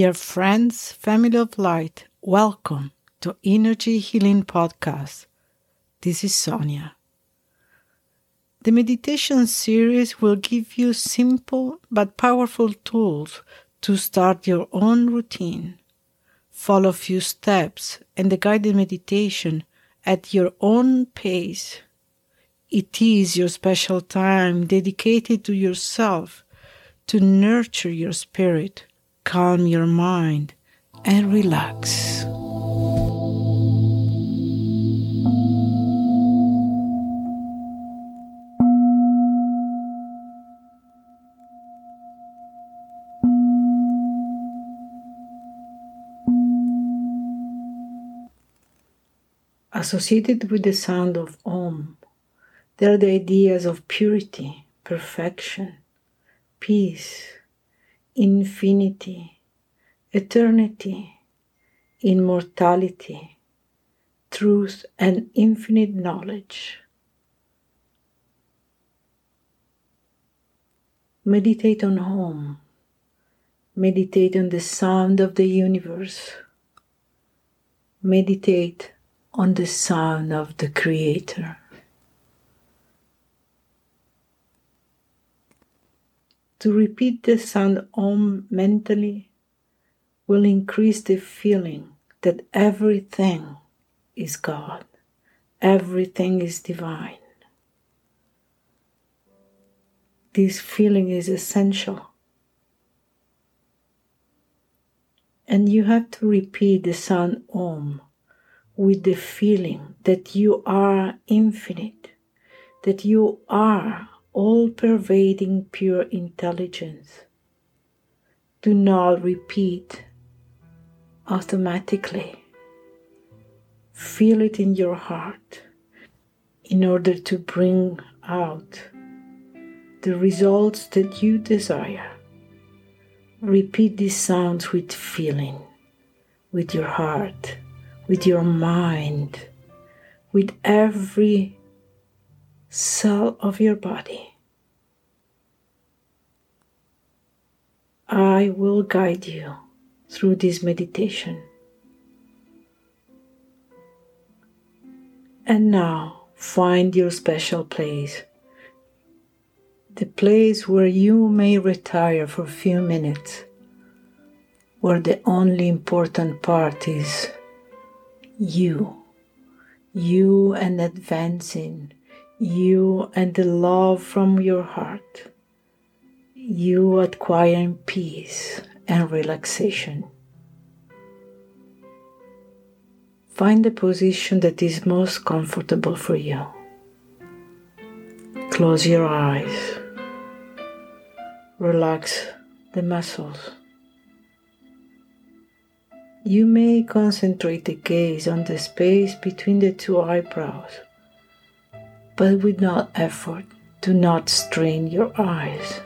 Dear friends, family of light, welcome to Energy Healing Podcast. This is Sonia. The meditation series will give you simple but powerful tools to start your own routine. Follow a few steps and the guided meditation at your own pace. It is your special time dedicated to yourself to nurture your spirit, calm your mind, and relax. Associated with the sound of Om, there are the ideas of purity, perfection, peace, infinity, eternity, immortality, truth, and infinite knowledge. Meditate on Om. Meditate on the sound of the universe. Meditate on the sound of the Creator. To repeat the sound Om mentally will increase the feeling that everything is God, everything is divine. This feeling is essential. And you have to repeat the sound Om with the feeling that you are infinite, that you are all-pervading pure intelligence. Do not repeat automatically. Feel it in your heart in order to bring out the results that you desire. Repeat these sounds with feeling, with your heart, with your mind, with every cell of your body. I will guide you through this meditation. And now find your special place, the place where you may retire for a few minutes, where the only important part is you and advancing, you and the love from your heart, you acquiring peace and relaxation. Find the position that is most comfortable for you. Close your eyes. Relax the muscles. You may concentrate the gaze on the space between the two eyebrows, but without effort. Do not strain your eyes.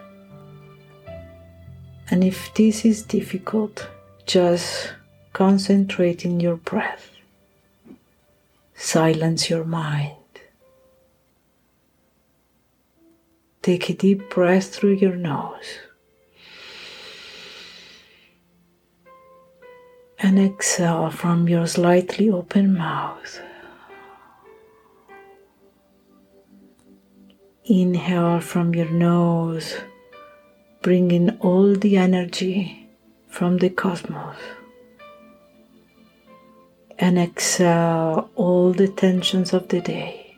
And if this is difficult, just concentrate in your breath. Silence your mind. Take a deep breath through your nose. And exhale from your slightly open mouth. Inhale from your nose, bringing all the energy from the cosmos. And exhale all the tensions of the day.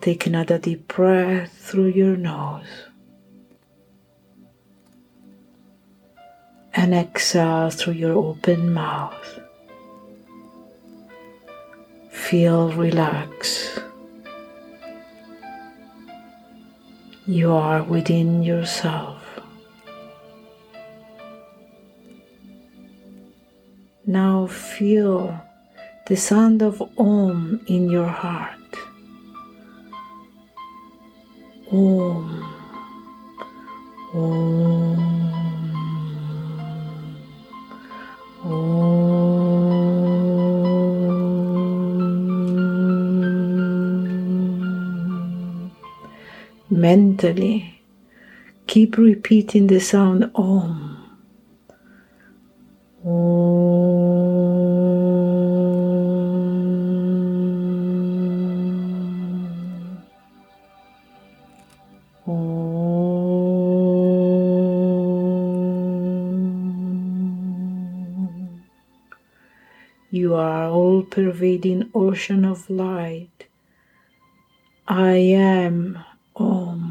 Take another deep breath through your nose. And exhale through your open mouth. Feel relaxed. You are within yourself. Now feel the sound of Om in your heart. Om. Om. Mentally, Keep repeating the sound Om. You are all-pervading ocean of light. I am Om.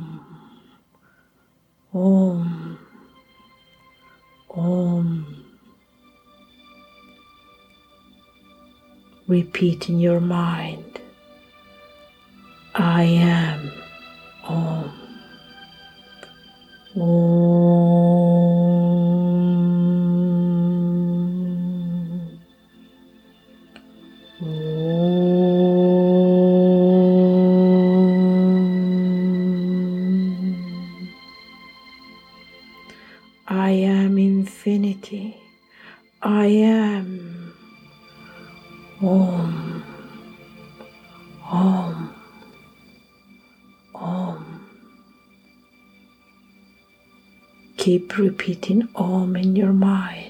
Om. Om. Repeat in your mind. I am Om. Om. Om. I am infinity. I am Om. Om. Om. Keep repeating Om in your mind.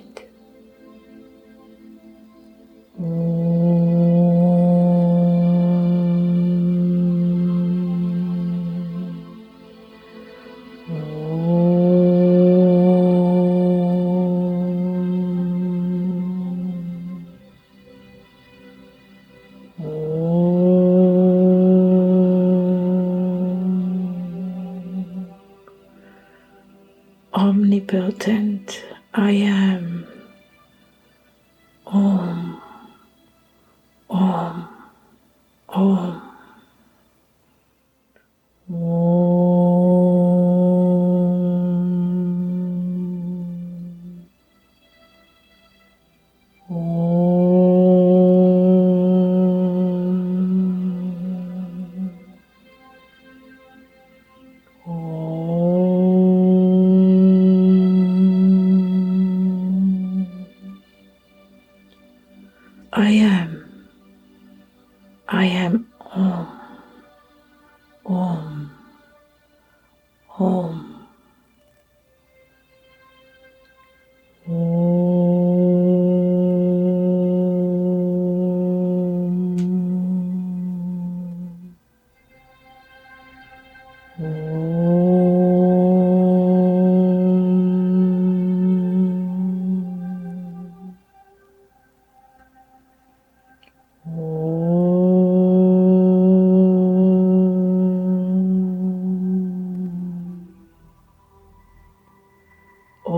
Omnipotent, I am Om, Om, Om. I am Om, Om, Om.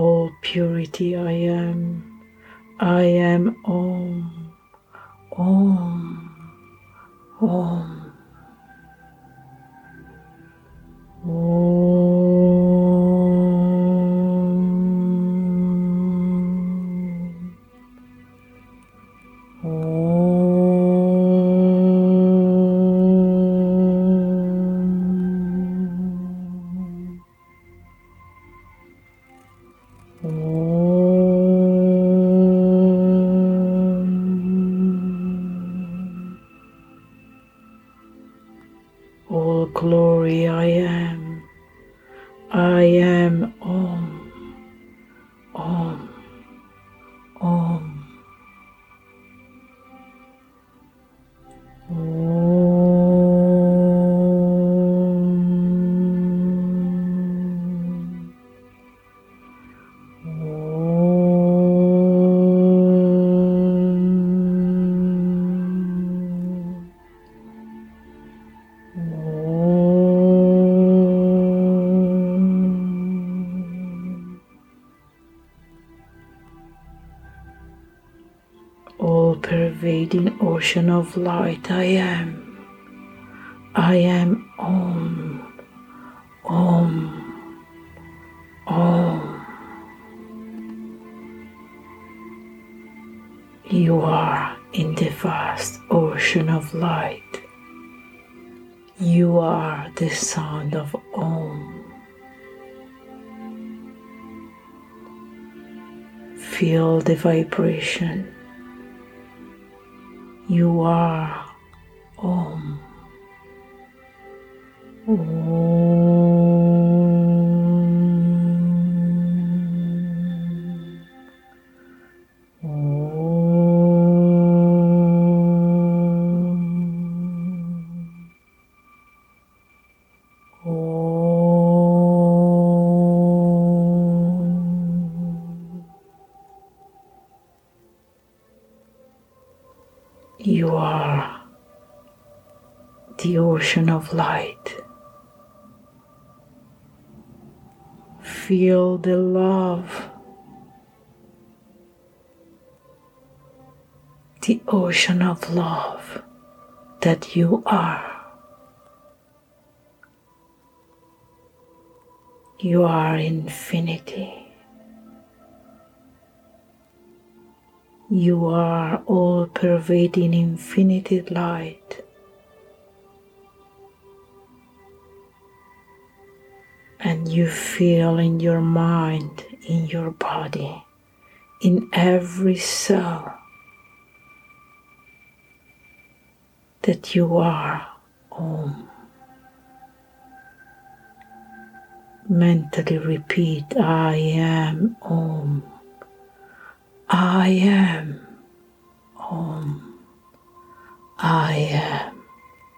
All purity I am. I am Om, Om, Om. All glory I am. I am Om, Om, Om. All-pervading ocean of light, I am. I am Om, Om, Om. You are in the vast ocean of light. You are the sound of Om. Feel the vibration. You are Om. Om. You are the ocean of light. Feel the love, the ocean of love that you are. You are infinity. You are all-pervading infinity light. And you feel in your mind, in your body, in every cell, that you are Om. Mentally repeat, I am Om. I am Om. I am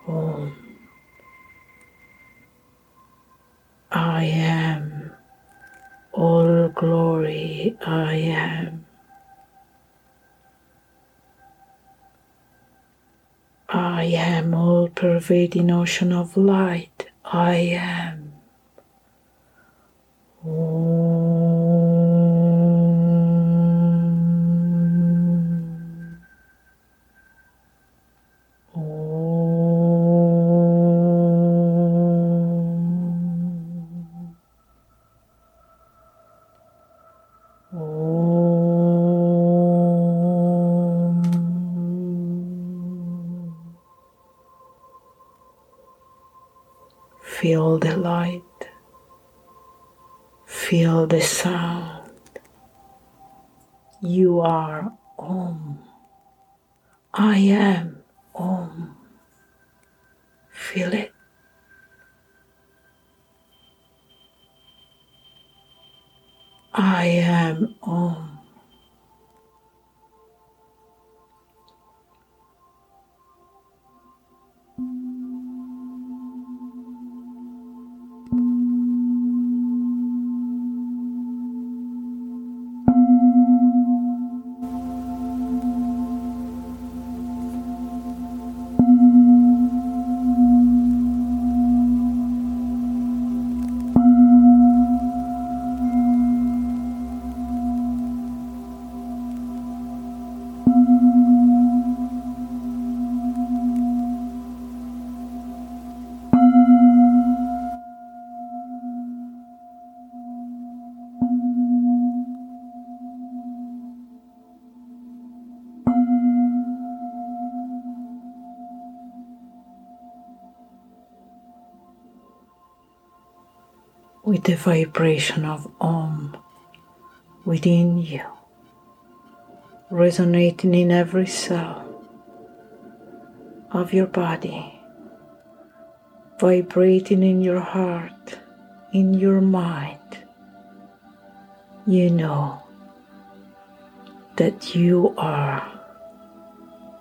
Om. I am all glory. I am. I am all pervading ocean of light. I am. Feel the light, feel the sound. You are Om. I am Om. Feel it. I am Om. With the vibration of Om within you, resonating in every cell of your body, vibrating in your heart, in your mind, you know that you are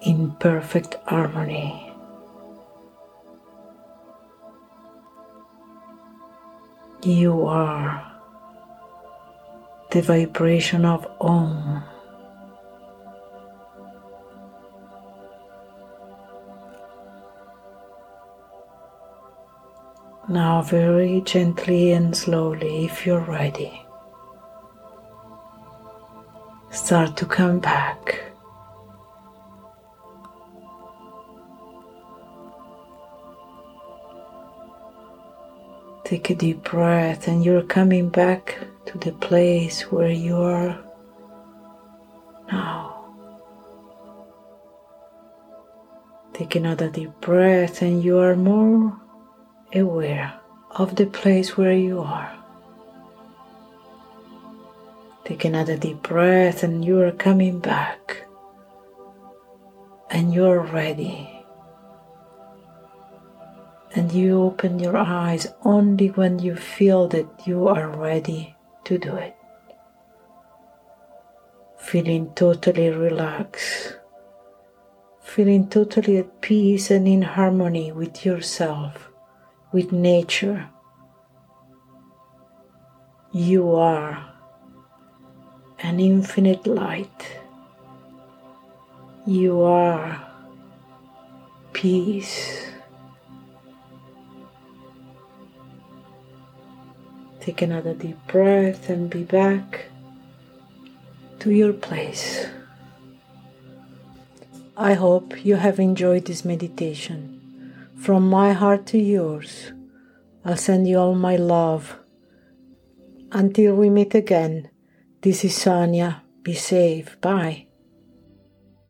in perfect harmony. You are the vibration of Om. Now very gently and slowly, if you're ready, start to come back . Take a deep breath, and you're coming back to the place where you are now. Take another deep breath, and you are more aware of the place where you are. Take another deep breath, and you are coming back, and you're ready. And you open your eyes only when you feel that you are ready to do it. Feeling totally relaxed, feeling totally at peace and in harmony with yourself, with nature. You are an infinite light. You are peace. Take another deep breath and be back to your place. I hope you have enjoyed this meditation. From my heart to yours, I'll send you all my love. Until we meet again, this is Sonia. Be safe. Bye.